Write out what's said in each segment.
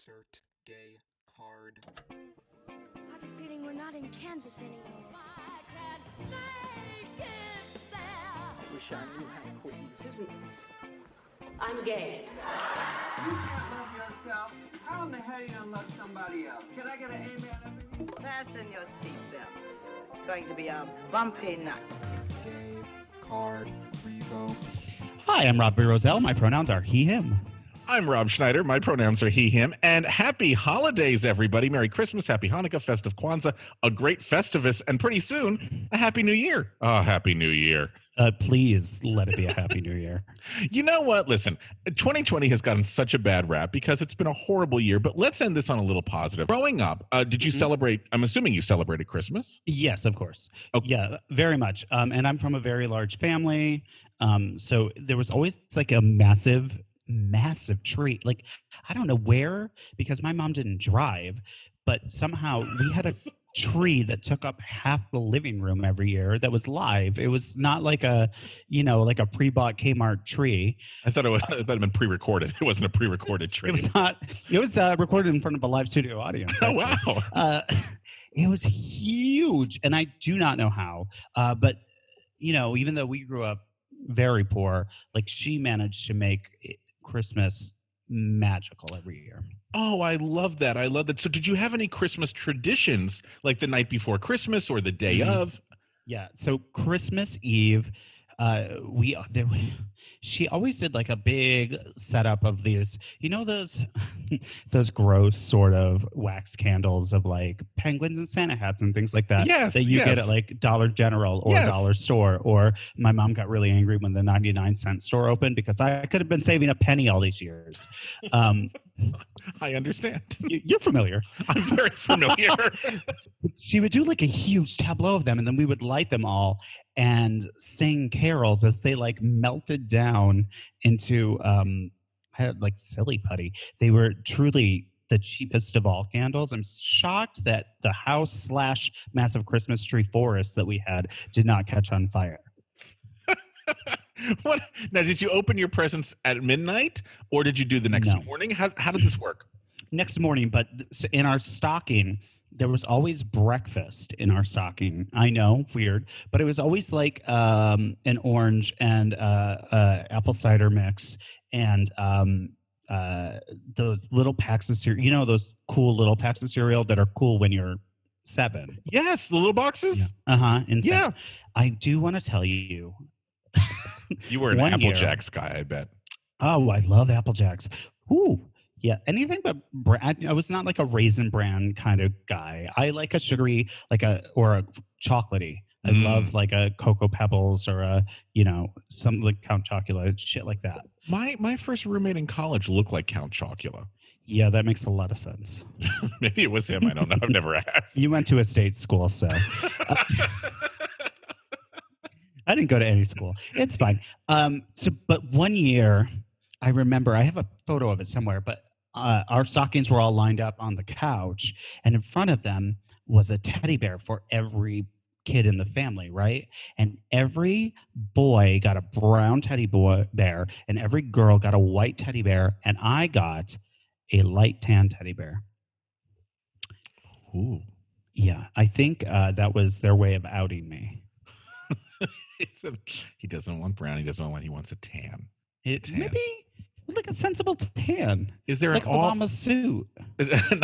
Insert gay card. I have a feeling we're not in Kansas anymore. I can't make it there. Wish I knew how to quit. Susan, I'm gay. You can't love yourself. How in the hell are you going to love somebody else? Can I get an amen up in here? Fasten your seatbelts. It's going to be a bumpy night. Gay card revoke. Hi, I'm Rob Roselle. My pronouns are he, him. I'm Rob Schneider. My pronouns are he, him. And happy holidays, everybody. Merry Christmas, happy Hanukkah, festive Kwanzaa, a great Festivus, and pretty soon, a happy new year. Oh, happy new year. Please let it be a happy new year. You know what? Listen, 2020 has gotten such a bad rap because it's been a horrible year, but let's end this on a little positive. Growing up, did you celebrate? I'm assuming you celebrated Christmas. Yes, of course. Okay. Yeah, very much. And I'm from a very large family. So there was always like a massive treat. Like, I don't know where, because my mom didn't drive, but somehow we had a tree that took up half the living room every year that was live. It was not like a, you know, like a pre-bought Kmart tree. I thought it had been pre-recorded. It wasn't a pre-recorded tree. It was not. It was recorded in front of a live studio audience. Oh, wow. It was huge. And I do not know how, but you know, even though we grew up very poor, like she managed to make Christmas magical every year. Oh, I love that. I love that. So did you have any Christmas traditions like the night before Christmas or the day of? Yeah. So Christmas Eve, she always did like a big setup of these, you know, those those gross sort of wax candles of like penguins and Santa hats and things like that. Yes, that you get at like Dollar General or Dollar Store. Or my mom got really angry when the 99-cent store opened because I could have been saving a penny all these years. I understand. You're familiar. I'm very familiar. She would do like a huge tableau of them, and then we would light them all and sing carols as they like melted down into like silly putty. They were truly the cheapest of all candles. I'm shocked that the house / massive Christmas tree forest that we had did not catch on fire. What? Now, did you open your presents at midnight, or did you do the next morning? How did this work? Next morning, but in our stocking, there was always breakfast in our stocking. I know, weird, but it was always like an orange and apple cider mix and those little packs of cereal. You know, those cool little packs of cereal that are cool when you're 7. Yes, the little boxes. Yeah. Yeah. I do want to tell you. You were an Apple Jacks guy, I bet. Oh, I love Apple Jacks. Ooh, yeah. Anything but I was not like a Raisin Bran kind of guy. I like a sugary, or a chocolatey. I love like a Cocoa Pebbles or a, you know, some like Count Chocula, shit like that. My first roommate in college looked like Count Chocula. Yeah, that makes a lot of sense. Maybe it was him. I don't know. I've never asked. You went to a state school, so. I didn't go to any school. It's fine. But one year, I remember, I have a photo of it somewhere, but our stockings were all lined up on the couch, and in front of them was a teddy bear for every kid in the family, right? And every boy got a brown teddy bear, and every girl got a white teddy bear, and I got a light tan teddy bear. Ooh. Yeah, I think that was their way of outing me. He doesn't want brown. He doesn't want one. He wants a tan. Maybe like a sensible tan. Is there like an Obama suit?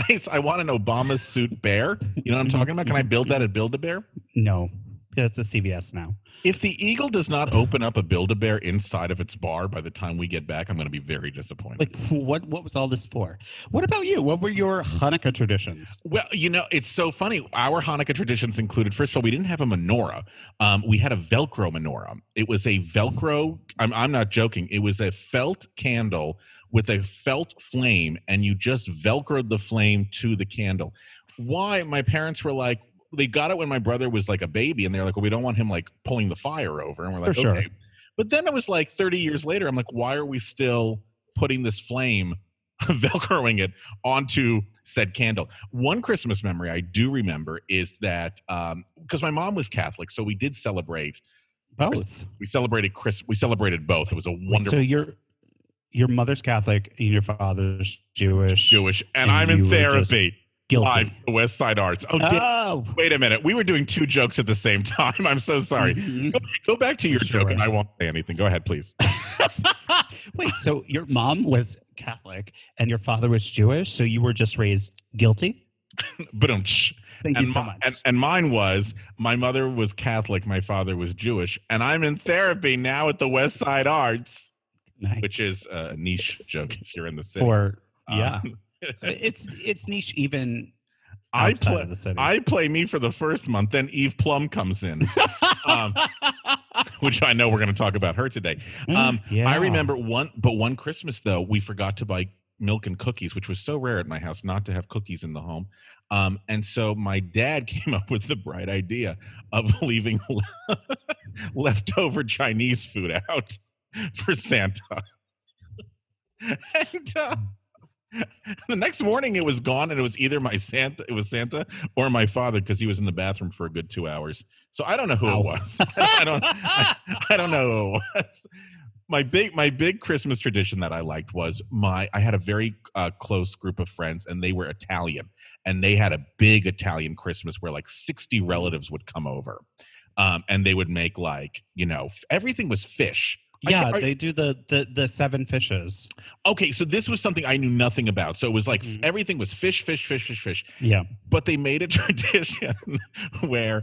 Nice. I want an Obama suit bear. You know what I'm talking about? Can I build that at Build-A-Bear? No. That's a CBS now. If the Eagle does not open up a Build-A-Bear inside of its bar by the time we get back, I'm going to be very disappointed. Like, what was all this for? What about you? What were your Hanukkah traditions? Well, you know, it's so funny. Our Hanukkah traditions included, first of all, we didn't have a menorah. We had a Velcro menorah. It was a Velcro, I'm not joking, it was a felt candle with a felt flame, and you just Velcroed the flame to the candle. Why? My parents were like, they got it when my brother was like a baby, and they're like, well, we don't want him like pulling the fire over. And we're like, for okay. Sure. But then it was like 30 years later, I'm like, why are we still putting this flame, Velcroing it onto said candle? One Christmas memory I do remember is that because my mom was Catholic, so we did celebrate both. We celebrated both. It was a wonderful. So your mother's Catholic and your father's Jewish. And I'm in therapy. Live West Side Arts. Oh, wait a minute. We were doing two jokes at the same time. I'm so sorry. Go back to your joke and I won't say anything. Go ahead, please. Wait, so your mom was Catholic and your father was Jewish, so you were just raised guilty? Boom. Thank you so much. And mine was, my mother was Catholic, my father was Jewish, and I'm in therapy now at the West Side Arts, which is a niche joke if you're in the city. It's niche even outside of the city. I play me for the first month, then Eve Plum comes in, which I know we're going to talk about her today. I remember one Christmas, though, we forgot to buy milk and cookies, which was so rare at my house not to have cookies in the home. And so my dad came up with the bright idea of leaving leftover Chinese food out for Santa. And the next morning it was gone, and it was either Santa or my father, because he was in the bathroom for a good 2 hours. So I don't know who it was. I don't know who it was. My big Christmas tradition that I liked was I had a very close group of friends, and they were Italian, and they had a big Italian Christmas where like 60 relatives would come over, and they would make everything was fish. Yeah, they do the seven fishes. Okay, so this was something I knew nothing about. So it was like everything was fish. Yeah. But they made a tradition where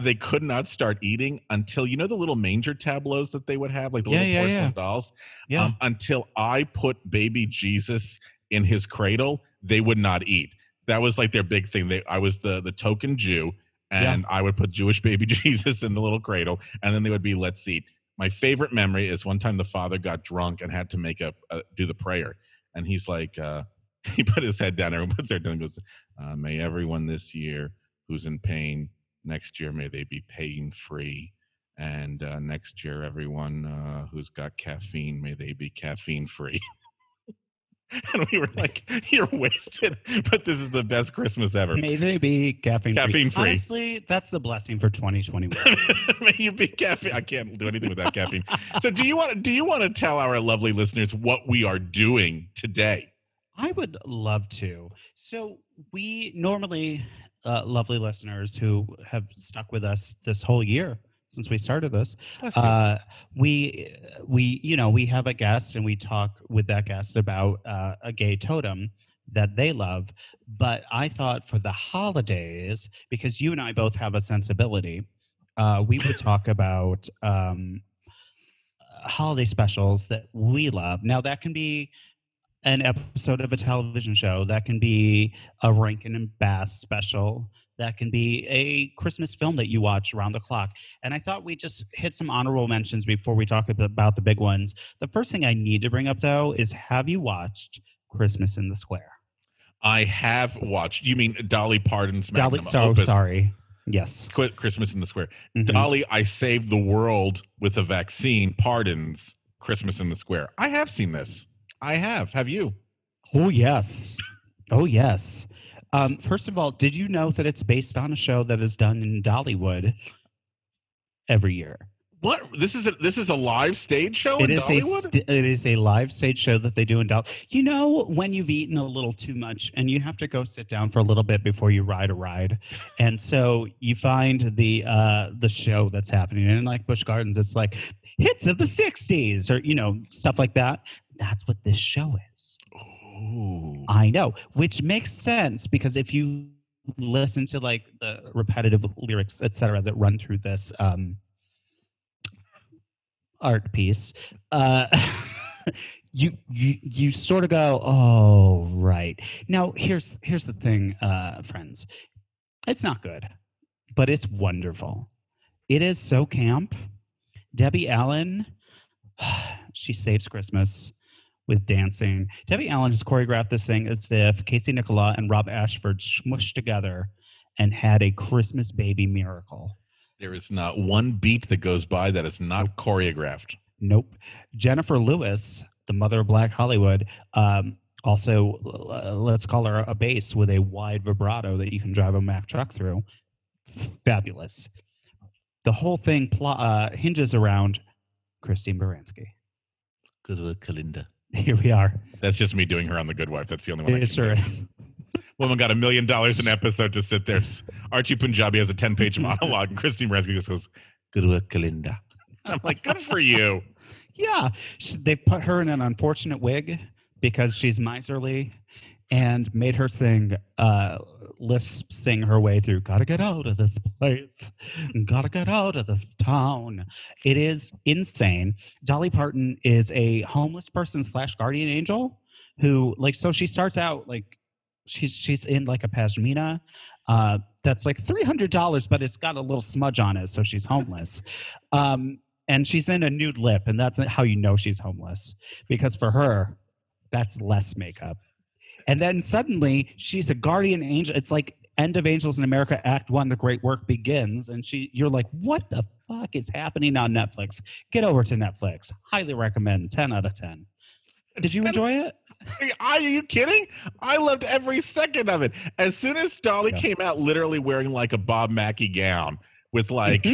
they could not start eating until, the little manger tableaus that they would have, like the little porcelain dolls? Yeah. Until I put baby Jesus in his cradle, they would not eat. That was like their big thing. I was the token Jew, and I would put Jewish baby Jesus in the little cradle, and then they would be, let's eat. My favorite memory is one time the father got drunk and had to make do the prayer. And he's like, he put his head down. Everyone puts their head down and goes, may everyone this year who's in pain, next year may they be pain-free. And next year, everyone who's got caffeine, may they be caffeine-free. And we were like, you're wasted, but this is the best Christmas ever. May they be caffeine free. Honestly, that's the blessing for 2021. May you be caffeine. I can't do anything without caffeine. So do you want to tell our lovely listeners what we are doing today? I would love to. So we normally, lovely listeners who have stuck with us this whole year, since we started this, we have a guest and we talk with that guest about a gay totem that they love. But I thought for the holidays, because you and I both have a sensibility, we would talk about holiday specials that we love. Now, that can be an episode of a television show. That can be a Rankin/Bass special. That can be a Christmas film that you watch around the clock. And I thought we just hit some honorable mentions before we talk about the big ones. The first thing I need to bring up, though, is, have you watched Christmas in the Square? I have watched. You mean Dolly Parton's magnum opus. Sorry. Yes. Christmas in the Square. Mm-hmm. Dolly, I saved the world with a vaccine. Parton's Christmas in the Square. I have seen this. I have. Have you? Oh, yes. Oh, yes. First of all, did you know that it's based on a show that is done in Dollywood every year? What? This is a live stage show in Dollywood? It is a live stage show that they do in Dollywood. You know, when you've eaten a little too much and you have to go sit down for a little bit before you ride a ride. And so you find the show that's happening. And like Busch Gardens, it's like hits of the 60s or, stuff like that. That's what this show is. Ooh. I know, which makes sense, because if you listen to like the repetitive lyrics, etc., that run through this art piece, you sort of go, oh, right. Now, here's the thing, friends. It's not good, but it's wonderful. It is so camp. Debbie Allen, she saves Christmas with dancing. Debbie Allen has choreographed this thing as if Casey Nicola and Rob Ashford smushed together and had a Christmas baby miracle. There is not one beat that goes by that is not choreographed. Nope. Jennifer Lewis, the mother of Black Hollywood, also, let's call her a bass with a wide vibrato that you can drive a Mack truck through. Fabulous. The whole thing hinges around Christine Baranski. Because we're Kalinda. Here we are. That's just me doing her on The Good Wife. That's the only one. It sure is. Woman got $1 million an episode to sit there. Archie Punjabi has a 10-page monologue, and Christine Baranski just goes, "Good work, Kalinda." I'm like, good for you. Yeah. They put her in an unfortunate wig because she's miserly and made her sing, lisp sing her way through, "Gotta get out of this place, gotta get out of this town." It is insane. Dolly Parton is a homeless person / guardian angel who, like, so she starts out, like, she's in, like, a pashmina that's like $300, but it's got a little smudge on it, so she's homeless. And she's in a nude lip, and that's how you know she's homeless, because for her, that's less makeup. And then suddenly, she's a guardian angel. It's like end of Angels in America, Act 1, The Great Work Begins, and you're like, what the fuck is happening on Netflix? Get over to Netflix. Highly recommend. 10 out of 10. Did you enjoy it? Are you kidding? I loved every second of it. As soon as Dolly came out literally wearing like a Bob Mackie gown with like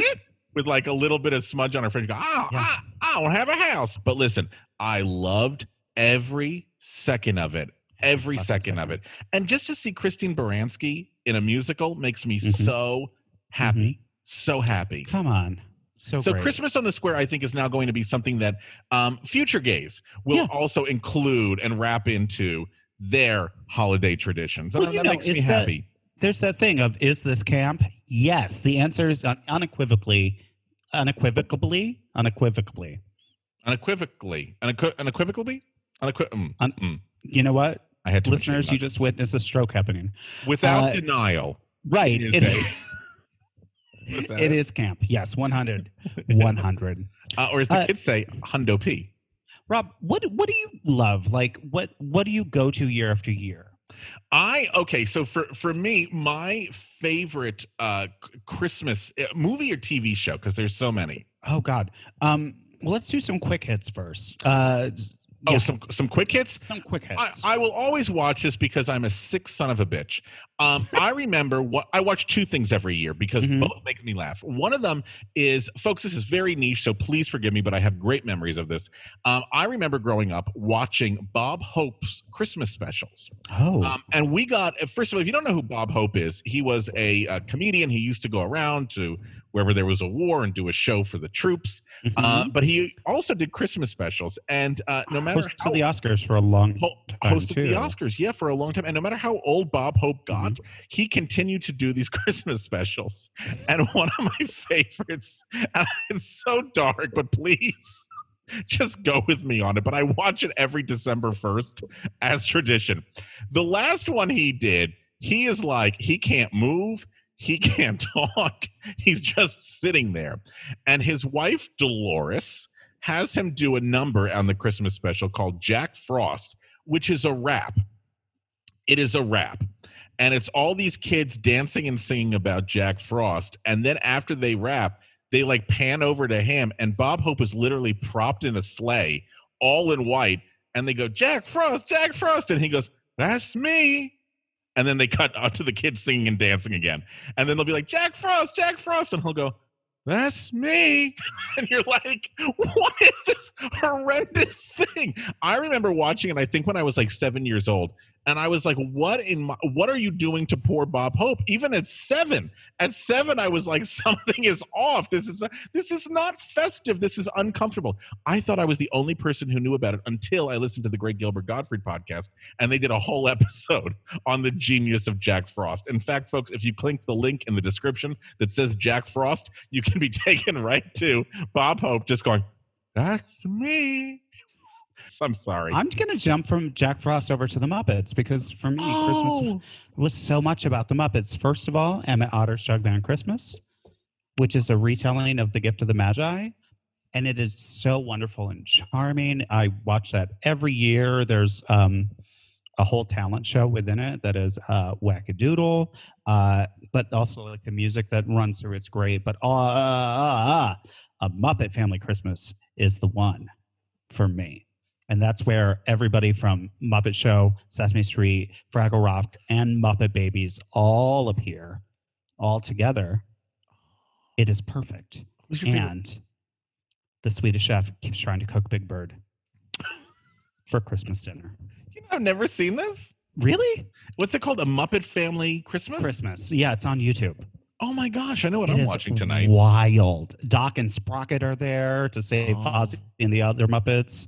with like a little bit of smudge on her fringe, I don't have a house. But listen, I loved every second of it. Every second of it. And just to see Christine Baranski in a musical makes me so happy. So happy. Come on. So great. Christmas on the Square, I think, is now going to be something that future gays will also include and wrap into their holiday traditions. Well, that makes me happy. There's that thing of, is this camp? Yes. The answer is unequivocally. You know what? I had to. Listeners, you just witnessed a stroke happening. Without denial. Right. It is camp. Yes, 100. 100. Or as the kids say, hundo P. Rob, what do you love? Like, what do you go to year after year? So for me, my favorite Christmas movie or TV show, because there's so many. Oh, God. Well, let's do some quick hits first. Some quick hits? Some quick hits. I will always watch this because I'm a sick son of a bitch. I remember I watch two things every year because both make me laugh. One of them is, folks, this is very niche, so please forgive me, but I have great memories of this. I remember growing up watching Bob Hope's Christmas specials. And we got, first of all, if you don't know who Bob Hope is, he was a comedian. He used to go around to wherever there was a war and do a show for the troops. But he also did Christmas specials. And no matter hosted the Oscars for a long time. Hosted the Oscars, for a long time. And no matter how old Bob Hope got, he continued to do these Christmas specials. And one of my favorites, and it's so dark, but please just go with me on it. But I watch it every December 1st as tradition. The last one he did, he is like, he can't move. He can't talk. He's just sitting there. And his wife, Dolores, has him do a number on the Christmas special called Jack Frost, which is a rap. It is a rap. And it's all these kids dancing and singing about Jack Frost. And then after they rap, they like pan over to him. And Bob Hope is literally propped in a sleigh, all in white. And they go, "Jack Frost, Jack Frost." And he goes, "That's me." And then they cut out to the kids singing and dancing again. And then they'll be like, "Jack Frost, Jack Frost." And he'll go, "That's me." And you're like, what is this horrendous thing? I remember watching it, I think when I was like 7 years old. And I was like, what are you doing to poor Bob Hope? Even at seven. At seven, I was like, something is off. This is not festive. This is uncomfortable. I thought I was the only person who knew about it until I listened to the great Gilbert Gottfried podcast, and they did a whole episode on the genius of Jack Frost. In fact, folks, if you click the link in the description that says Jack Frost, you can be taken right to Bob Hope just going, "That's me." I'm sorry. I'm going to jump from Jack Frost over to the Muppets because for me, Christmas was so much about the Muppets. First of all, Emmett Otter's Shugman Christmas, which is a retelling of The Gift of the Magi. And it is so wonderful and charming. I watch that every year. There's a whole talent show within it that is wackadoodle, but also like the music that runs through it's great. But a Muppet Family Christmas is the one for me. And that's where everybody from Muppet Show, Sesame Street, Fraggle Rock, and Muppet Babies all appear, all together. It is perfect. And favorite? The Swedish chef keeps trying to cook Big Bird. for Christmas dinner. You know, I've never seen this. Really? What's it called? A Muppet Family Christmas? Christmas. Yeah, it's on YouTube. Oh my gosh, I know what I'm watching tonight. Wild. Doc and Sprocket are there to save Fozzie and the other Muppets.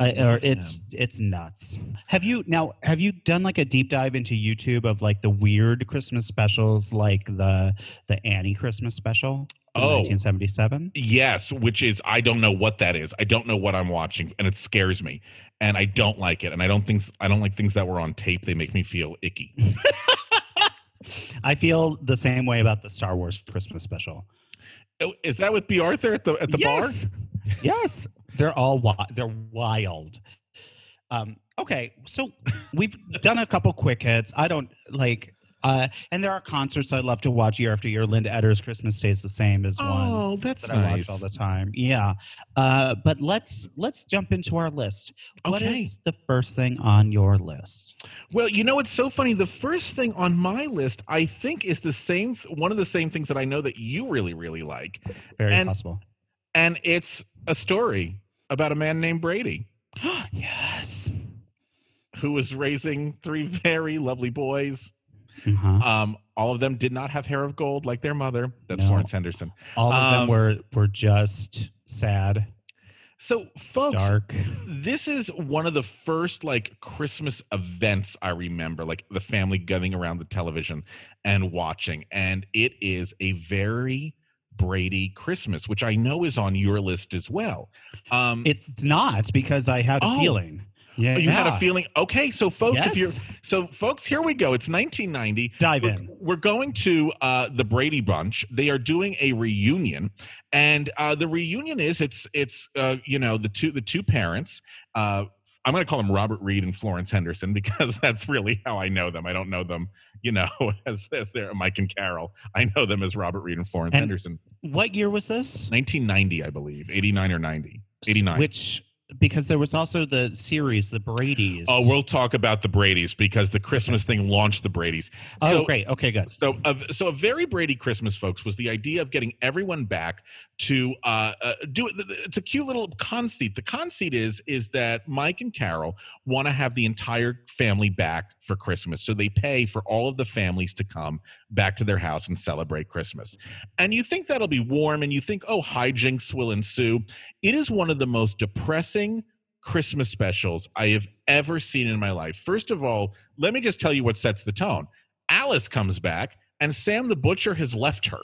It's nuts. Have you done like a deep dive into YouTube of like the weird Christmas specials, like the Annie Christmas special? Oh, 1977? Yes, which is, I don't know what that is. I don't know what I'm watching, and it scares me. And I don't like it. And I don't like things that were on tape. They make me feel icky. I feel the same way about the Star Wars Christmas special. Is that with B. Arthur at the yes. bar? Yes. They're all they're wild. Okay, so we've done a couple quick hits. I don't like and there are concerts I love to watch year after year. Linda Eder's Christmas Stays the Same is one. Oh, that's nice. I watch all the time. Yeah. But let's jump into our list. Okay. What is the first thing on your list? Well, you know, it's so funny. The first thing on my list, I think, is the same, one of the same things that I know that you really, really like. Very possible. And it's a story about a man named Brady. Yes. Who was raising three very lovely boys. Mm-hmm. All of them did not have hair of gold like their mother. That's Florence Henderson. All of them were just sad. So, folks, dark. This is one of the first like Christmas events I remember, like the family gunning around the television and watching. And it is a very Brady Christmas, which I know is on your list as well. It's not, because I had a feeling. Yeah, had a feeling. Okay, so folks, here we go. It's 1990. Dive in. We're going to the Brady Bunch. They are doing a reunion, and the reunion is it's the two parents. I'm going to call them Robert Reed and Florence Henderson, because that's really how I know them. I don't know them, as they're Mike and Carol. I know them as Robert Reed and Florence Henderson. What year was this? 1990, I believe. 89 or 90. 89. Because there was also the series, The Bradys. Oh, we'll talk about The Bradys, because the Christmas thing launched The Bradys. Oh, so, great. Okay, good. So a very Brady Christmas, folks, was the idea of getting everyone back to do it. It's a cute little conceit. The conceit is that Mike and Carol want to have the entire family back for Christmas. So they pay for all of the families to come back to their house and celebrate Christmas. And you think that'll be warm, and you think, oh, hijinks will ensue. It is one of the most depressing Christmas specials I have ever seen in my life. First of all, let me just tell you what sets the tone. Alice comes back, and Sam the Butcher has left her.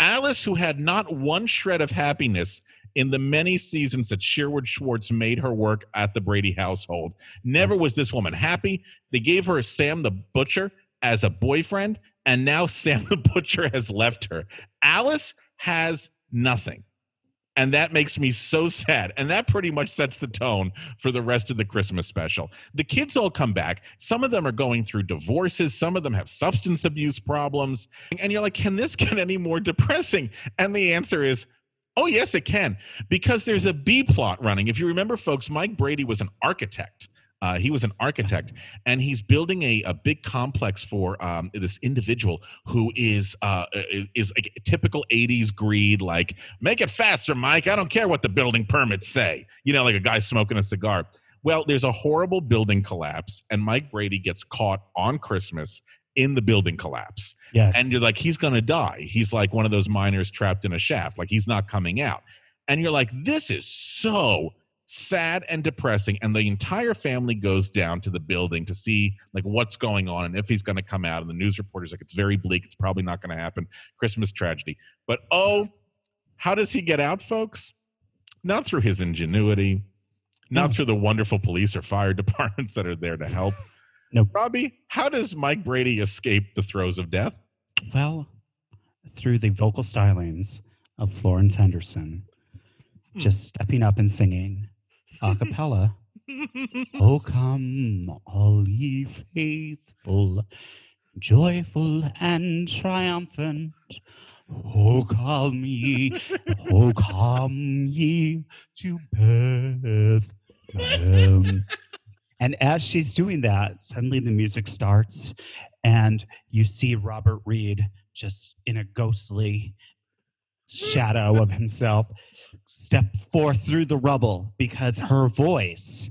Alice, who had not one shred of happiness in the many seasons that Sherwood Schwartz made her work at the Brady household. Never was this woman happy. They gave her Sam the Butcher as a boyfriend, and now Sam the Butcher has left her. Alice has nothing. And that makes me so sad. And that pretty much sets the tone for the rest of the Christmas special. The kids all come back. Some of them are going through divorces. Some of them have substance abuse problems. And you're like, can this get any more depressing? And the answer is, oh, yes, it can. Because there's a B-plot running. If you remember, folks, Mike Brady was an architect. And he's building a big complex for this individual who is a typical 80s greed, like, make it faster, Mike. I don't care what the building permits say. Like a guy smoking a cigar. Well, there's a horrible building collapse, and Mike Brady gets caught on Christmas in the building collapse. Yes. And you're like, he's going to die. He's like one of those miners trapped in a shaft. Like, he's not coming out. And you're like, this is so sad and depressing, and the entire family goes down to the building to see like what's going on and if he's going to come out, and the news reporter's like, it's very bleak, it's probably not going to happen, Christmas tragedy. But how does he get out, folks? Not through his ingenuity, not through the wonderful police or fire departments that are there to help. No, Robbie, how does Mike Brady escape the throes of death? Well, through the vocal stylings of Florence Henderson, just stepping up and singing a cappella. Oh, come, all ye faithful, joyful and triumphant. Oh, come ye, oh, come ye to Bethlehem. And as she's doing that, suddenly the music starts, and you see Robert Reed just in a ghostly shadow of himself step forth through the rubble, because her voice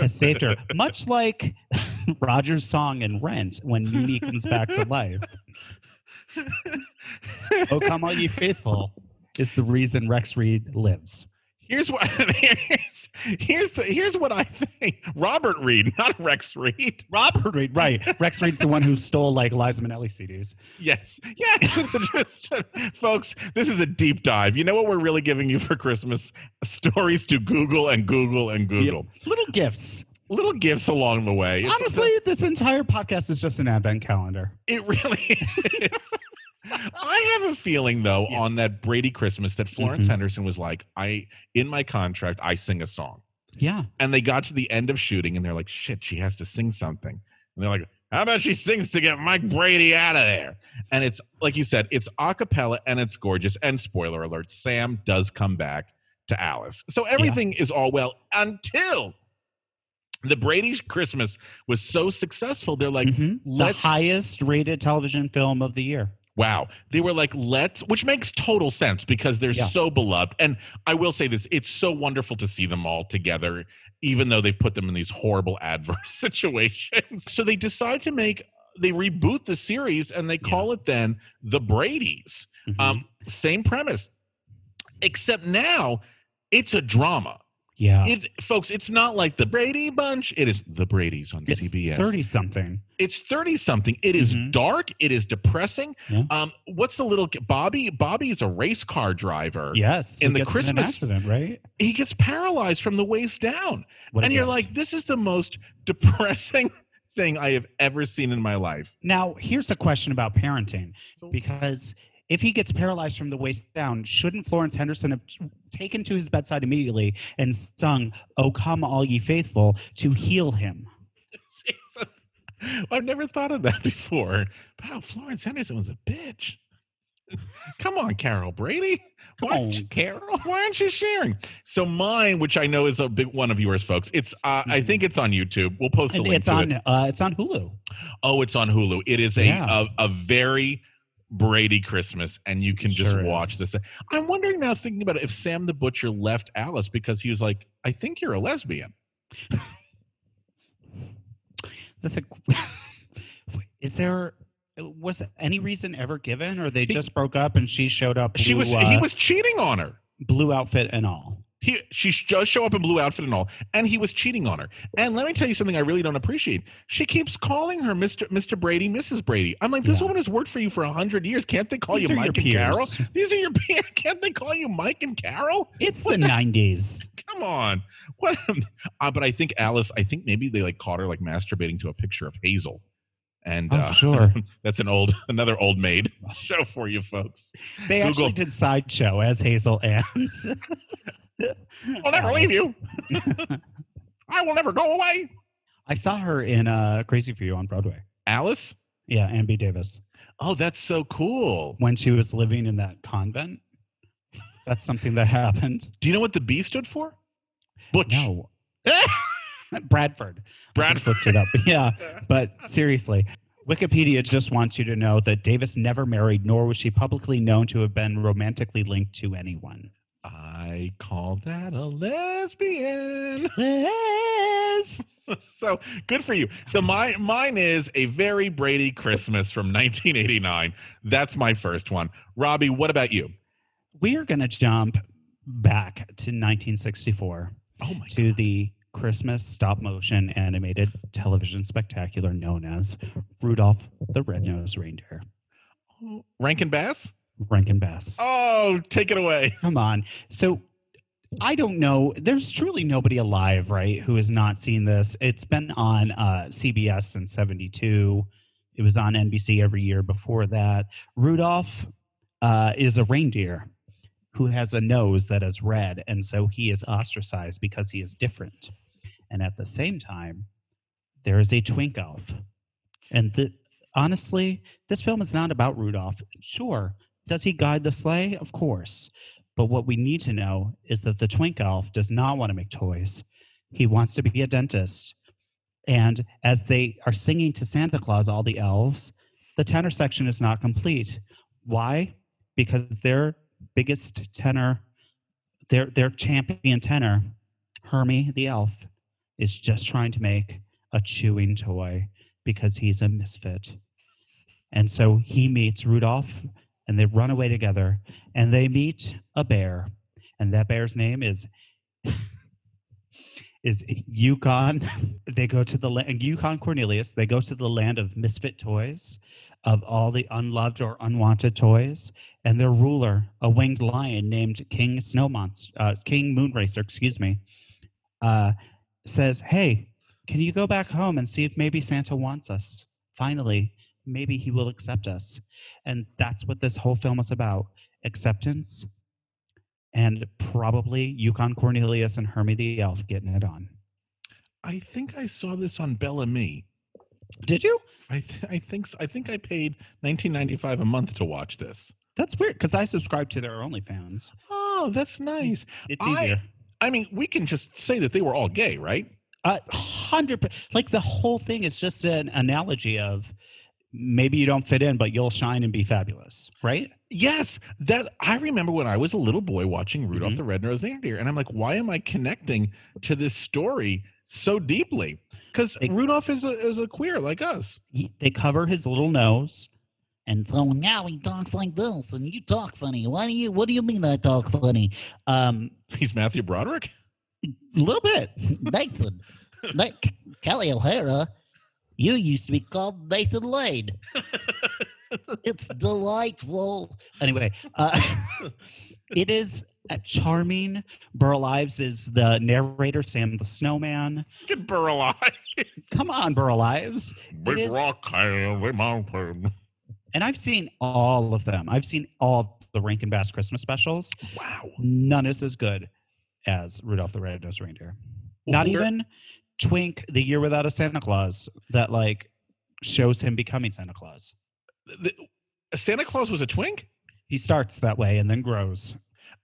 has saved her, much like Roger's song in Rent when Mimi comes back to life. Oh, come all ye faithful is the reason Rex Reed lives. Here's what I think. Robert Reed, not Rex Reed. Robert Reed, right. Rex Reed's the one who stole, like, Liza Minnelli CDs. Yes. Yeah. Folks, this is a deep dive. You know what we're really giving you for Christmas? Stories to Google and Google and Google. Yep. Little gifts. Little gifts along the way. Honestly, this entire podcast is just an advent calendar. It really is. I have a feeling, though, on that Brady Christmas that Florence Henderson was like, in my contract, I sing a song. Yeah. And they got to the end of shooting, and they're like, shit, she has to sing something. And they're like, how about she sings to get Mike Brady out of there? And it's, like you said, it's a cappella, and it's gorgeous. And spoiler alert, Sam does come back to Alice. So everything is all well until the Brady Christmas was so successful. They're like, the highest rated television film of the year. Wow. They were like, which makes total sense because they're so beloved. And I will say this, it's so wonderful to see them all together, even though they've put them in these horrible adverse situations. So they decide to they reboot the series and they call it then The Bradys. Same premise, except now it's a drama. Yeah. Folks, it's not like The Brady Bunch. It is The Bradys on CBS. 30-something. It's 30-something. It is dark. It is depressing. Yeah. What's the little Bobby? Bobby is a race car driver. Yes. In the Christmas in an accident, right? He gets paralyzed from the waist down. And you're like, this is the most depressing thing I have ever seen in my life. Now, here's a question about parenting. Because if he gets paralyzed from the waist down, shouldn't Florence Henderson have taken to his bedside immediately and sung, "O Come All Ye Faithful," to heal him? Jesus. I've never thought of that before. Wow, Florence Henderson was a bitch. Come on, Carol Brady. Why aren't you sharing? So mine, which I know is a big one of yours, folks. It's I think it's on YouTube. We'll post a link to it. It's on Hulu. Oh, it's on Hulu. It is a very Brady Christmas, and you can watch this. I'm wondering now, thinking about it, if Sam the Butcher left Alice because he was like, I think you're a lesbian. Was any reason ever given, or they just broke up and she showed up? He was cheating on her. Blue outfit and all. She does show up in blue outfit and all, and he was cheating on her. And let me tell you something I really don't appreciate. She keeps calling her Mr. Brady, Mrs. Brady. I'm like, this woman has worked for you for 100 years. Can't they call you Mike and Carol? These are your peers. Can't they call you Mike and Carol? It's the 90s. Come on. What? But I think Alice, maybe they caught her masturbating to a picture of Hazel. And sure, that's another old maid show for you folks. They actually did Sideshow as Hazel and I'll never leave you. I will never go away. I saw her in Crazy for You on Broadway. Alice? Yeah, Ambie Davis. Oh, that's so cool. When she was living in that convent. That's something that happened. Do you know what the B stood for? Butch. No. Bradford. I just looked it up. Yeah, but seriously. Wikipedia just wants you to know that Davis never married, nor was she publicly known to have been romantically linked to anyone. I call that a lesbian. So good for you. So mine is a very Brady Christmas from 1989. That's my first one. Robbie, what about you? We are going to jump back to 1964. Oh my God. To the Christmas stop-motion animated television spectacular known as Rudolph the Red-Nosed Reindeer. Rankin/Bass? Rankin/Bass. Oh, take it away. Come on. So I don't know. There's truly nobody alive, right, who has not seen this. It's been on CBS since 1972. It was on NBC every year before that. Rudolph is a reindeer who has a nose that is red, and so he is ostracized because he is different. And at the same time, there is a twink elf. And honestly, this film is not about Rudolph. Sure. Does he guide the sleigh? Of course. But what we need to know is that the twink elf does not want to make toys. He wants to be a dentist. And as they are singing to Santa Claus, all the elves, the tenor section is not complete. Why? Because their biggest tenor, their champion tenor, Hermie the elf, is just trying to make a chewing toy because he's a misfit. And so he meets Rudolph, and they run away together, and they meet a bear. And that bear's name is Yukon. They go to the land, Yukon Cornelius. They go to the land of misfit toys, of all the unloved or unwanted toys, and their ruler, a winged lion named King Moonracer, says, "Hey, can you go back home and see if maybe Santa wants us? Finally, maybe he will accept us." And that's what this whole film is about: acceptance, and probably Yukon Cornelius and Hermie the Elf getting it on. I think I saw this on Bellamy. Did you? I think I paid $19.95 a month to watch this. That's weird, because I subscribe to their OnlyFans. Oh, that's nice. It's easier. I mean, we can just say that they were all gay, right? 100%. Like, the whole thing is just an analogy of maybe you don't fit in, but you'll shine and be fabulous, right? Yes. That I remember when I was a little boy watching Rudolph the Red-Nosed Reindeer, and I'm like, why am I connecting to this story so deeply? Because Rudolph is a queer like us. They cover his little nose, and so now he talks like this, and you talk funny. What do you mean I talk funny? He's Matthew Broderick? A little bit. Nathan. Kelly O'Hara, you used to be called Nathan Lane. It's delightful. Anyway, it is charming. Burl Ives is the narrator, Sam the Snowman. Look at Burl Ives. Come on, Burl Ives. Big rock, high mountain. And I've seen all of them. I've seen all the Rankin/Bass Christmas specials. Wow. None is as good as Rudolph the Red-Nosed Reindeer. Not even Twink, The Year Without a Santa Claus, that like shows him becoming Santa Claus. Santa Claus was a twink? He starts that way and then grows.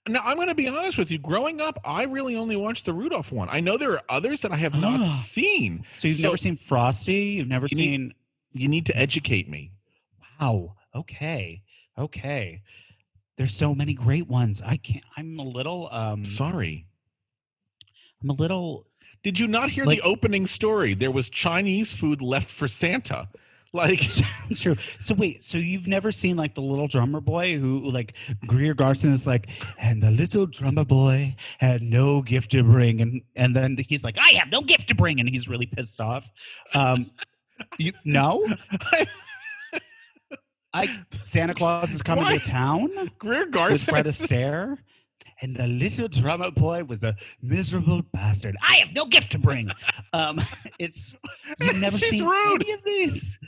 Now, I'm going to be honest with you. Growing up, I really only watched the Rudolph one. I know there are others that I have not seen. So you've never seen Frosty? You've never seen... You need to educate me. Wow. Okay. There's so many great ones. I'm a little... Did you not hear the opening story? There was Chinese food left for Santa. Like, true. So wait, so you've never seen like The Little Drummer Boy, who like Greer Garson is like, and the little drummer boy had no gift to bring, and then he's like, I have no gift to bring, and he's really pissed off. You no? Santa Claus Is Coming to Town. Greer Garson with Fred Astaire. And the little drummer boy was a miserable bastard. I have no gift to bring. You've never seen rude. Any of these.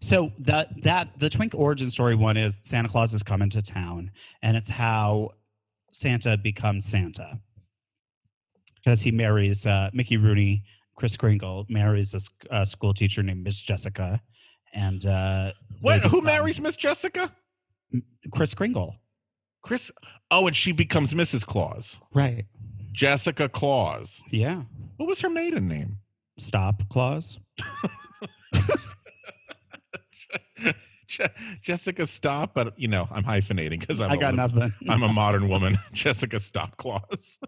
So the Twink origin story one is Santa Claus Is Coming to Town, and it's how Santa becomes Santa because he marries Mickey Rooney. Chris Kringle marries a school teacher named Miss Jessica, and who marries Miss Jessica? Chris Kringle. Chris, and she becomes Mrs. Claus. Right. Jessica Claus. Yeah. What was her maiden name? Stop Claus. Jessica Stop, but, you know, I'm hyphenating because I got nothing. I'm a modern woman. Jessica Stop Claus.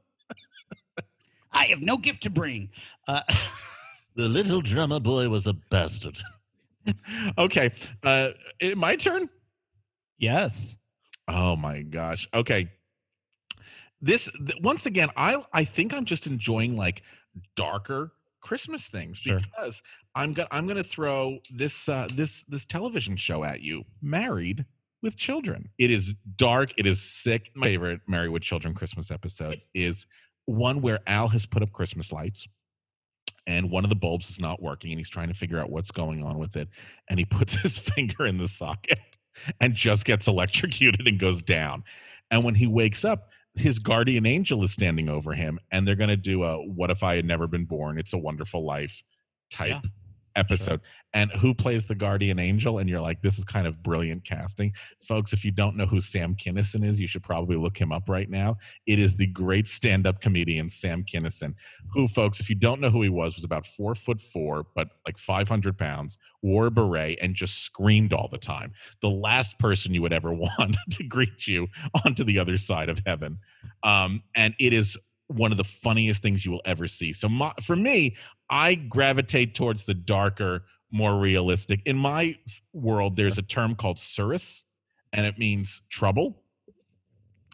I have no gift to bring. The little drummer boy was a bastard. Okay. My turn? Yes. Oh my gosh. Okay. Once again, I think I'm just enjoying like darker Christmas things because I'm going to throw this television show at you, Married with Children. It is dark, it is sick. My favorite Married with Children Christmas episode is one where Al has put up Christmas lights and one of the bulbs is not working and he's trying to figure out what's going on with it, and he puts his finger in the socket and just gets electrocuted and goes down. And when he wakes up, his guardian angel is standing over him, and they're going to do a What If I Had Never Been Born, It's a Wonderful Life type episode. Sure. And who plays the guardian angel? And you're like, this is kind of brilliant casting. Folks, if you don't know who Sam Kinison is, you should probably look him up right now. It is the great stand-up comedian Sam Kinison, who, folks, if you don't know who he was about 4'4", but like 500 pounds, wore a beret, and just screamed all the time. The last person you would ever want to greet you onto the other side of heaven. And it is one of the funniest things you will ever see. So for me, I gravitate towards the darker, more realistic. In my world, there's a term called surus, and it means trouble.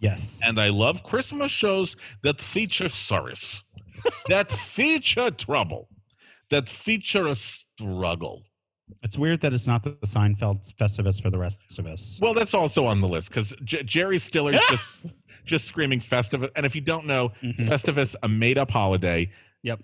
Yes. And I love Christmas shows that feature surus, that feature trouble, that feature a struggle. It's weird that it's not the Seinfeld Festivus for the rest of us. Well, that's also on the list because Jerry Stiller's just screaming Festivus. And if you don't know, Festivus, a made-up holiday. Yep.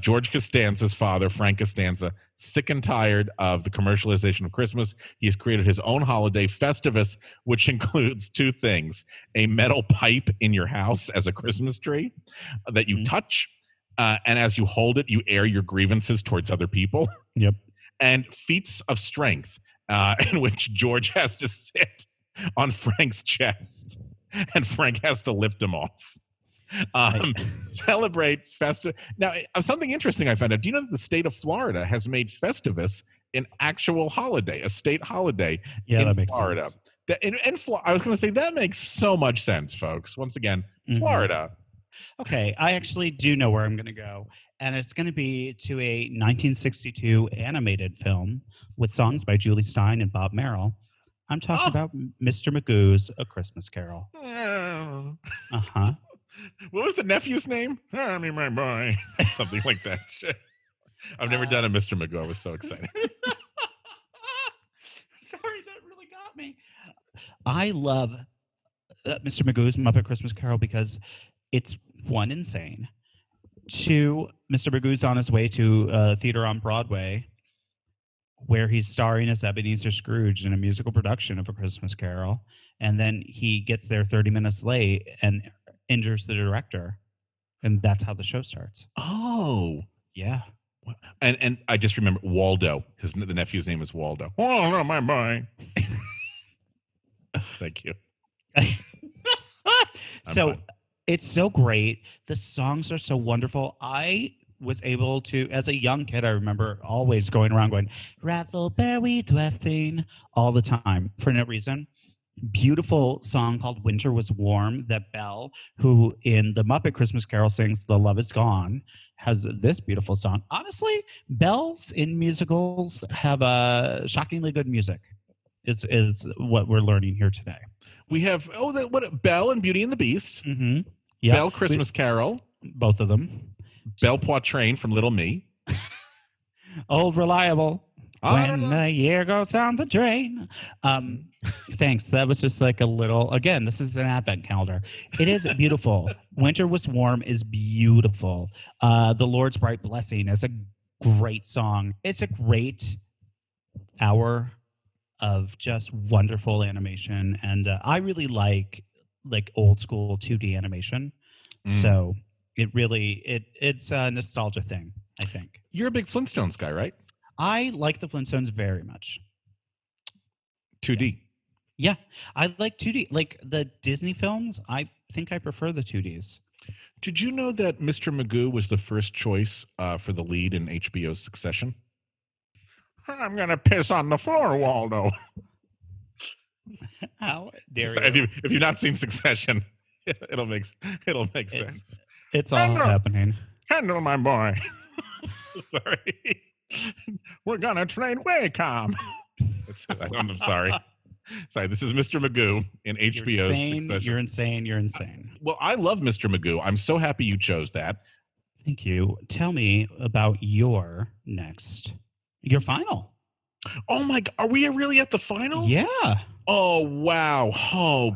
George Costanza's father, Frank Costanza, sick and tired of the commercialization of Christmas. He has created his own holiday, Festivus, which includes two things. A metal pipe in your house as a Christmas tree that you touch. And as you hold it, you air your grievances towards other people. Yep. And feats of strength, in which George has to sit on Frank's chest and Frank has to lift him off. Celebrate Festivus. Now, something interesting I found out. Do you know that the state of Florida has made Festivus an actual holiday, a state holiday in Florida? That makes sense. And I was going to say, that makes so much sense, folks. Once again, Florida. Okay, I actually do know where I'm going to go. And it's going to be to a 1962 animated film with songs by Julie Stein and Bob Merrill. I'm talking about Mr. Magoo's A Christmas Carol. Uh-huh. What was the nephew's name? Hermie, my boy. Something like that. I've never done a Mr. Magoo. I was so excited. Sorry, that really got me. I love Mr. Magoo's Muppet Christmas Carol because it's, one, insane. Two, Mr. Magoo's on his way to theater on Broadway, where he's starring as Ebenezer Scrooge in a musical production of A Christmas Carol. And then he gets there 30 minutes late and injures the director. And that's how the show starts. Oh. Yeah. And I just remember Waldo. The nephew's name is Waldo. Oh, no, my boy. Thank you. So... fine. It's so great. The songs are so wonderful. I was able to, as a young kid, I remember always going around going, Rattleberry Dressing, all the time for no reason. Beautiful song called Winter Was Warm that Belle, who in the Muppet Christmas Carol sings The Love Is Gone, has this beautiful song. Honestly, Belles in musicals have a shockingly good music. Is what we're learning here today. We have Belle and Beauty and the Beast. Mm-hmm. Yep. Belle Christmas Carol. Both of them. Belle Poitrain from Little Me. Old Reliable. When the year goes down the drain. Thanks. That was just like a little, again, this is an advent calendar. It is beautiful. Winter Was Warm is beautiful. The Lord's Bright Blessing is a great song. It's a great hour of just wonderful animation. And I really like old school 2D animation. So it really, it's a nostalgia thing, I think. You're a big Flintstones guy, right? I like the Flintstones very much. 2D. Yeah. I like 2D. Like the Disney films, I think I prefer the 2Ds. Did you know that Mr. Magoo was the first choice for the lead in HBO's Succession? I'm going to piss on the floor, Waldo. How dare you? If you've not seen Succession, it'll make sense. It's all happening. Handle my boy. Sorry. We're going to trade Wacom. I'm sorry. Sorry, this is Mr. Magoo in HBO's Succession. You're insane. Well, I love Mr. Magoo. I'm so happy you chose that. Thank you. Tell me about your next... Your final. Oh, my God. Are we really at the final? Yeah. Oh, wow. Oh,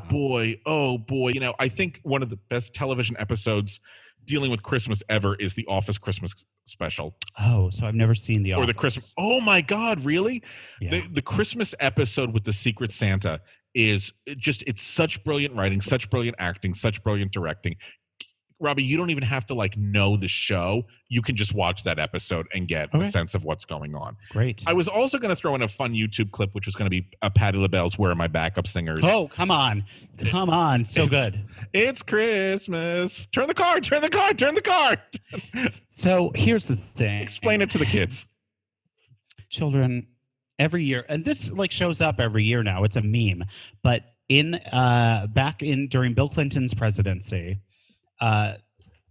boy. You know, I think one of the best television episodes dealing with Christmas ever is The Office Christmas special. Oh, so I've never seen The Office. Or the Christmas. Oh, my God. Really? Yeah. The Christmas episode with the Secret Santa is just, it's such brilliant writing, such brilliant acting, such brilliant directing. Robbie, you don't even have to know the show. You can just watch that episode and get a sense of what's going on. Great. I was also going to throw in a fun YouTube clip, which was going to be Patti LaBelle's Where Are My Backup Singers? Oh, come on. So good. It's Christmas. Turn the car. So here's the thing. Explain it to the kids. Children, every year, and this shows up every year now. It's a meme. But during Bill Clinton's presidency...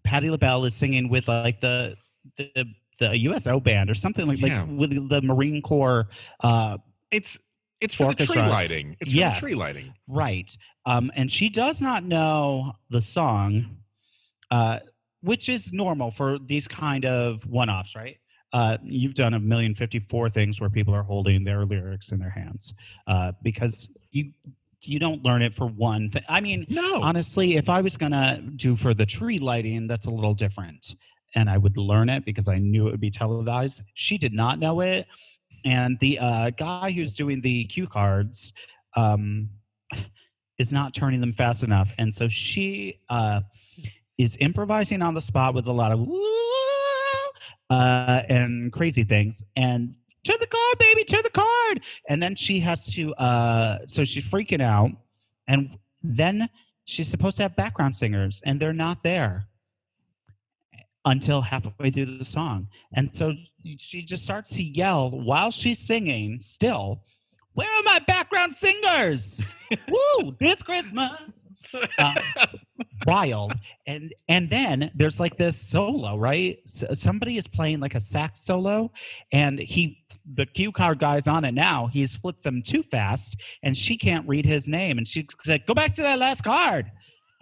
Patti LaBelle is singing with like the USO band or something like with the Marine Corps. It's for the tree lighting. It's for the tree lighting, right? And she does not know the song, which is normal for these kind of one-offs, right? You've done 1,054 things where people are holding their lyrics in their hands because you don't learn it for one thing. I mean, honestly, if I was going to do for the tree lighting, that's a little different. And I would learn it because I knew it would be televised. She did not know it. And the guy who's doing the cue cards is not turning them fast enough. And so she is improvising on the spot with a lot of and crazy things. And turn the card, baby, turn the card. And then she has to, so she's freaking out. And then she's supposed to have background singers, and they're not there until halfway through the song. And so she just starts to yell while she's singing still, where are my background singers? Woo, this Christmas. Wild. And then there's like this solo, right? Somebody is playing like a sax solo, and the cue card guy's on it now. He's flipped them too fast, and she can't read his name. And she's like, go back to that last card.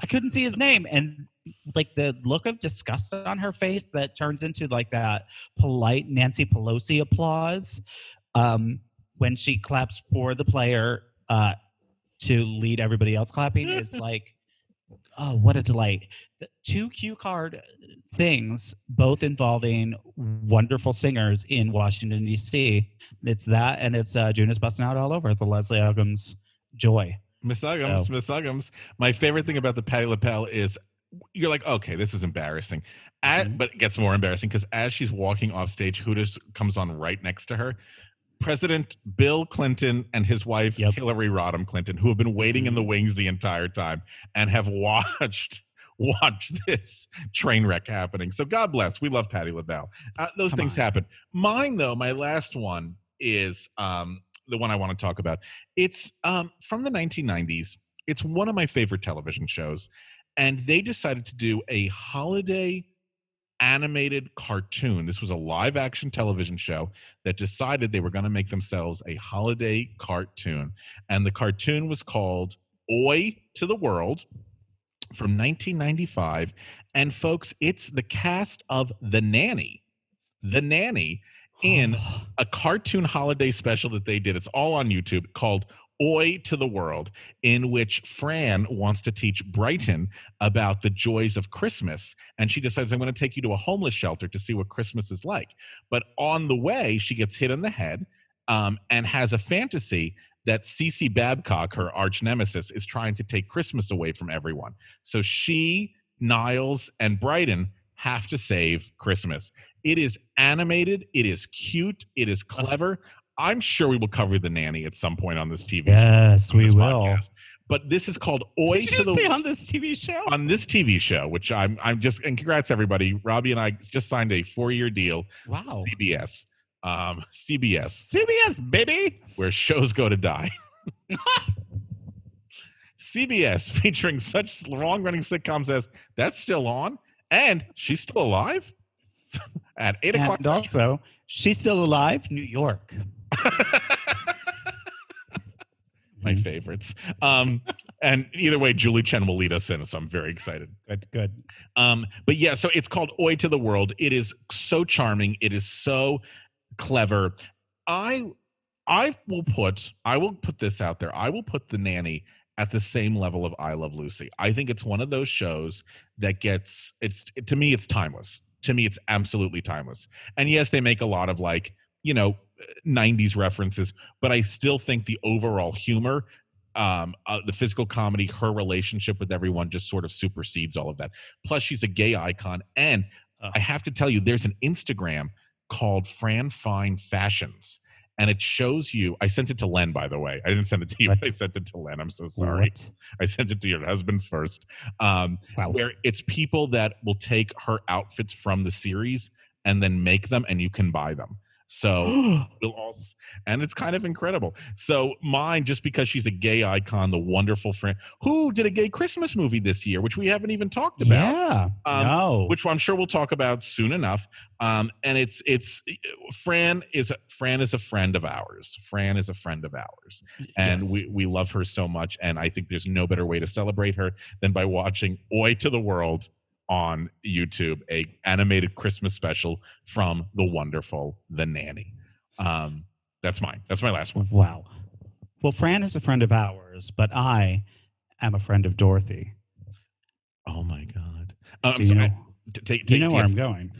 I couldn't see his name. And like the look of disgust on her face that turns into like that polite Nancy Pelosi applause when she claps for the player to lead everybody else clapping is like, oh, what a delight. The two cue card things, both involving wonderful singers in Washington, D.C. It's that, and it's June is busting out all over the Leslie Uggams joy. Miss Uggams. My favorite thing about the Patti LaBelle is you're like, okay, this is embarrassing. But it gets more embarrassing because as she's walking off stage, who just comes on right next to her? President Bill Clinton and his wife, Hillary Rodham Clinton, who have been waiting in the wings the entire time and have watched this train wreck happening. So God bless. We love Patti LaBelle. Those things happen. Mine, though, my last one is the one I want to talk about. It's from the 1990s. It's one of my favorite television shows. And they decided to do a holiday animated cartoon. This was a live action television show that decided they were going to make themselves a holiday cartoon. And the cartoon was called Oi to the World from 1995. And folks, it's the cast of The Nanny in a cartoon holiday special that they did. It's all on YouTube called Oi to the World, in which Fran wants to teach Brighton about the joys of Christmas. And she decides, I'm going to take you to a homeless shelter to see what Christmas is like. But on the way, she gets hit on the head and has a fantasy that Cece Babcock, her arch nemesis, is trying to take Christmas away from everyone. So she, Niles, and Brighton have to save Christmas. It is animated. It is cute. It is clever. I'm sure we will cover The Nanny at some point on this TV show. Yes, we will. Podcast. But this is called Oi to the World. On this TV show? On this TV show, which I'm just, and congrats everybody. Robbie and I just signed a 4-year deal. Wow. CBS. CBS, baby. Where shows go to die. CBS featuring such long-running sitcoms as That's Still On and She's Still Alive at 8 o'clock. And also, She's Still Alive, New York. My favorites. And either way, Julie Chen will lead us in, so I'm very excited. Good. But yeah, so it's called Oi to the World. It is so charming. It is so clever. I will put this out there. I will put The Nanny at the same level of I Love Lucy. I think it's one of those shows that gets, to me, it's timeless. To me, it's absolutely timeless. And yes, they make a lot of 90s references, but I still think the overall humor, the physical comedy, her relationship with everyone just sort of supersedes all of that. Plus, she's a gay icon. And I have to tell you, there's an Instagram called Fran Fine Fashions. And it shows you – I sent it to Len, by the way. I didn't send it to you. But I sent it to Len. I'm so sorry. What? I sent it to your husband first. Where it's people that will take her outfits from the series and then make them, and you can buy them. So we'll all, and it's kind of incredible. So mine, just because she's a gay icon, the wonderful Fran, who did a gay Christmas movie this year, which we haven't even talked about. Yeah, no. Which I'm sure we'll talk about soon enough. And it's Fran is a friend of ours. Fran is a friend of ours, and yes, we love her so much. And I think there's no better way to celebrate her than by watching Oi to the World on YouTube, a animated Christmas special from the wonderful The Nanny. That's mine. That's my last one. Wow. Well, Fran is a friend of ours, but I am a friend of Dorothy. Oh my God. So I'm sorry. You know where I'm going.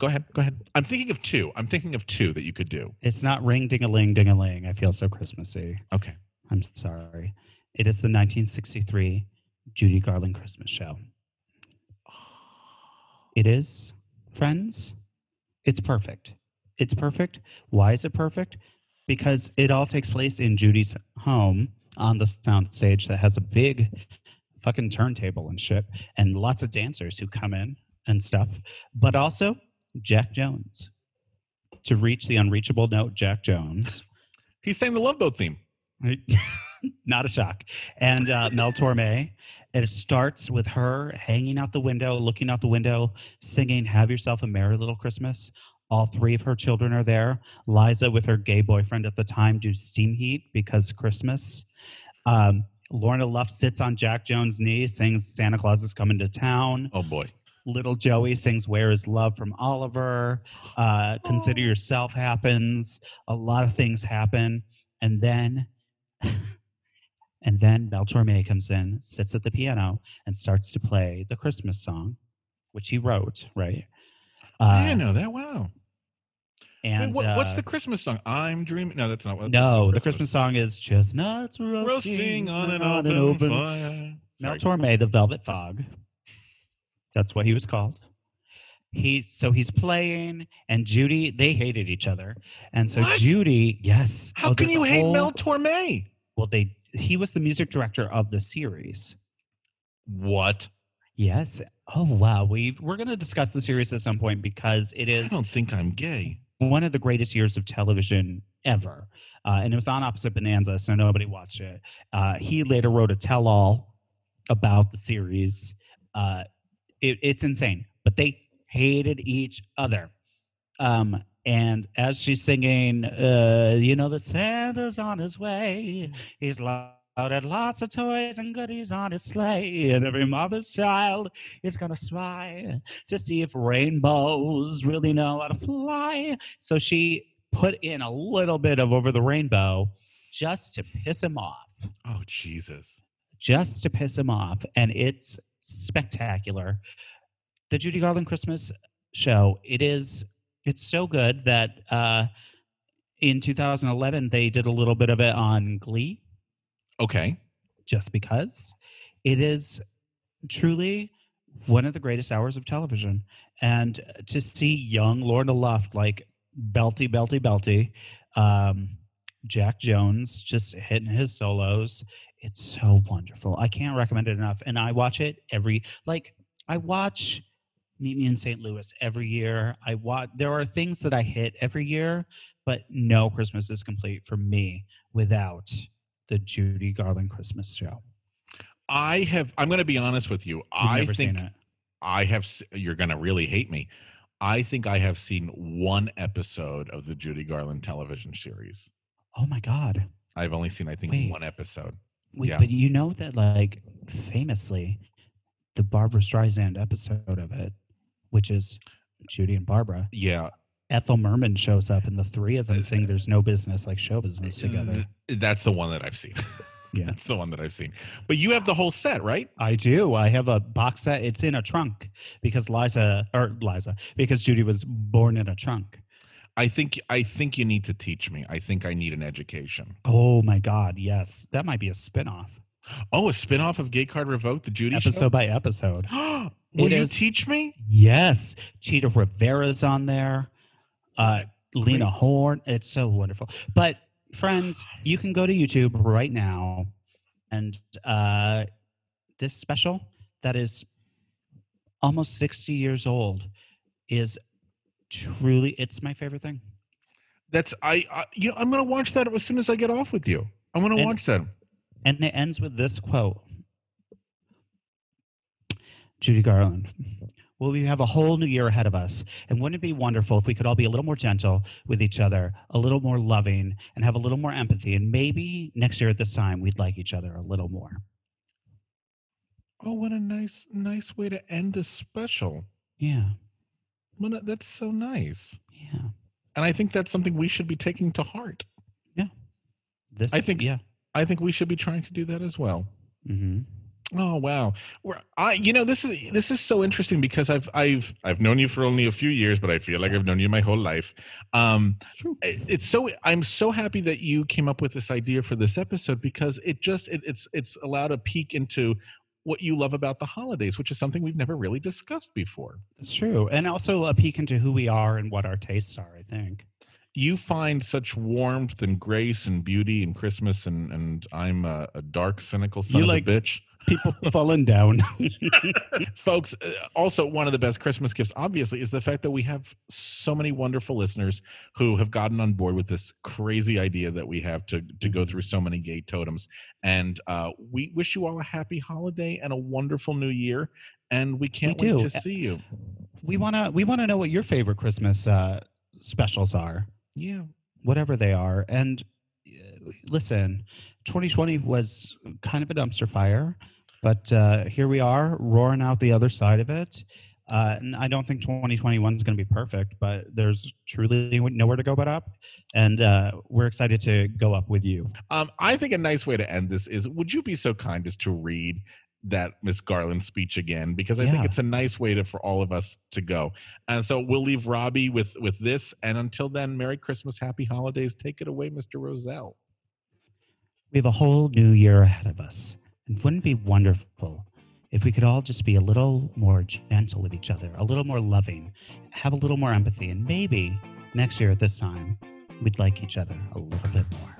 Go ahead. I'm thinking of two that you could do. It's not ring ding-a-ling, ding-a-ling. I feel so Christmassy. Okay. I'm sorry. It is the 1963 Judy Garland Christmas show. It is, friends, it's perfect. It's perfect. Why is it perfect? Because it all takes place in Judy's home on the soundstage that has a big fucking turntable and shit and lots of dancers who come in and stuff. But also Jack Jones. To reach the unreachable note, Jack Jones. He sang the Love Boat theme. Not a shock. And Mel Tormé. It starts with her hanging out the window, looking out the window, singing Have Yourself a Merry Little Christmas. All three of her children are there. Liza with her gay boyfriend at the time do steam heat because Christmas. Lorna Luff sits on Jack Jones' knee, sings Santa Claus Is Comin' to Town. Oh, boy. Little Joey sings Where Is Love from Oliver. Consider Yourself happens. A lot of things happen. And then... And then Mel Tormé comes in, sits at the piano, and starts to play the Christmas song, which he wrote, right? I didn't know that. Wow. And wait, what's the Christmas song? I'm dreaming. No, that's not what. No, the Christmas song is chestnuts roasting on an open fire. Mel Tormé, the Velvet Fog. That's what he was called. He's playing, and Judy, they hated each other. And so what? Judy, yes. How can you hate Mel Tormé? Well, he was the music director of the series. What? Yes. Oh, wow. We're going to discuss the series at some point because it is... I don't think I'm gay. One of the greatest years of television ever. And it was on Opposite Bonanza, so nobody watched it. He later wrote a tell-all about the series. It's insane. But they hated each other. And as she's singing, the Santa's on his way. He's loaded lots of toys and goodies on his sleigh. And every mother's child is going to spy to see if rainbows really know how to fly. So she put in a little bit of Over the Rainbow just to piss him off. Oh, Jesus. Just to piss him off. And it's spectacular. The Judy Garland Christmas show, it is... It's so good that in 2011, they did a little bit of it on Glee. Okay. Just because it is truly one of the greatest hours of television. And to see young Lorna Luft, like belty, Jack Jones just hitting his solos. It's so wonderful. I can't recommend it enough. And I watch it I watch Meet Me in St. Louis every year. There are things that I hit every year, but no Christmas is complete for me without the Judy Garland Christmas show. I'm going to be honest with you. You're going to really hate me. I think I have seen one episode of the Judy Garland television series. Oh my God. I've only seen, one episode. Yeah. But you know that famously the Barbra Streisand episode of it, which is Judy and Barbara. Yeah. Ethel Merman shows up and the three of them saying there's no business like show business together. That's the one that I've seen. Yeah. That's the one that I've seen. But you have the whole set, right? I do. I have a box set. It's in a trunk because because Judy was born in a trunk. I think you need to teach me. I think I need an education. Oh my God. Yes. That might be a spinoff. Oh, a spinoff of Gay Card Revoked, the Judy episode show? By episode. Will you teach me? Yes. Cheetah Rivera's on there. Lena Horne. It's so wonderful. But friends, you can go to YouTube right now and this special that is almost 60 years old is truly, it's my favorite thing. That's, I I'm going to watch that as soon as I get off with you. I'm going to watch that. And it ends with this quote. Judy Garland. Well, we have a whole new year ahead of us, and wouldn't it be wonderful if we could all be a little more gentle with each other, a little more loving, and have a little more empathy, and maybe next year at this time we'd like each other a little more. Oh, what a nice way to end a special. Yeah. Well, that's so nice. Yeah. And I think that's something we should be taking to heart. Yeah. I think we should be trying to do that as well. Mm-hmm. Oh wow! This is so interesting because I've known you for only a few years, but I feel like I've known you my whole life. True. I'm so happy that you came up with this idea for this episode because it's allowed a peek into what you love about the holidays, which is something we've never really discussed before. That's true, and also a peek into who we are and what our tastes are. I think you find such warmth and grace and beauty in Christmas, and I'm a dark, cynical son of a bitch. People falling down. Folks, also one of the best Christmas gifts, obviously, is the fact that we have so many wonderful listeners who have gotten on board with this crazy idea that we have to go through so many gay totems. And we wish you all a happy holiday and a wonderful new year. And we can't wait to see you. We want to know what your favorite Christmas specials are. Yeah. Whatever they are. And listen, 2020 was kind of a dumpster fire, but here we are roaring out the other side of it. And I don't think 2021 is going to be perfect, but there's truly nowhere to go but up. And we're excited to go up with you. I think a nice way to end this is, would you be so kind as to read that Miss Garland speech again? Because I think it's a nice way for all of us to go. And so we'll leave Robbie with this. And until then, Merry Christmas, Happy Holidays. Take it away, Mr. Rozelle. We have a whole new year ahead of us, and wouldn't it be wonderful if we could all just be a little more gentle with each other, a little more loving, have a little more empathy, and maybe next year at this time, we'd like each other a little bit more.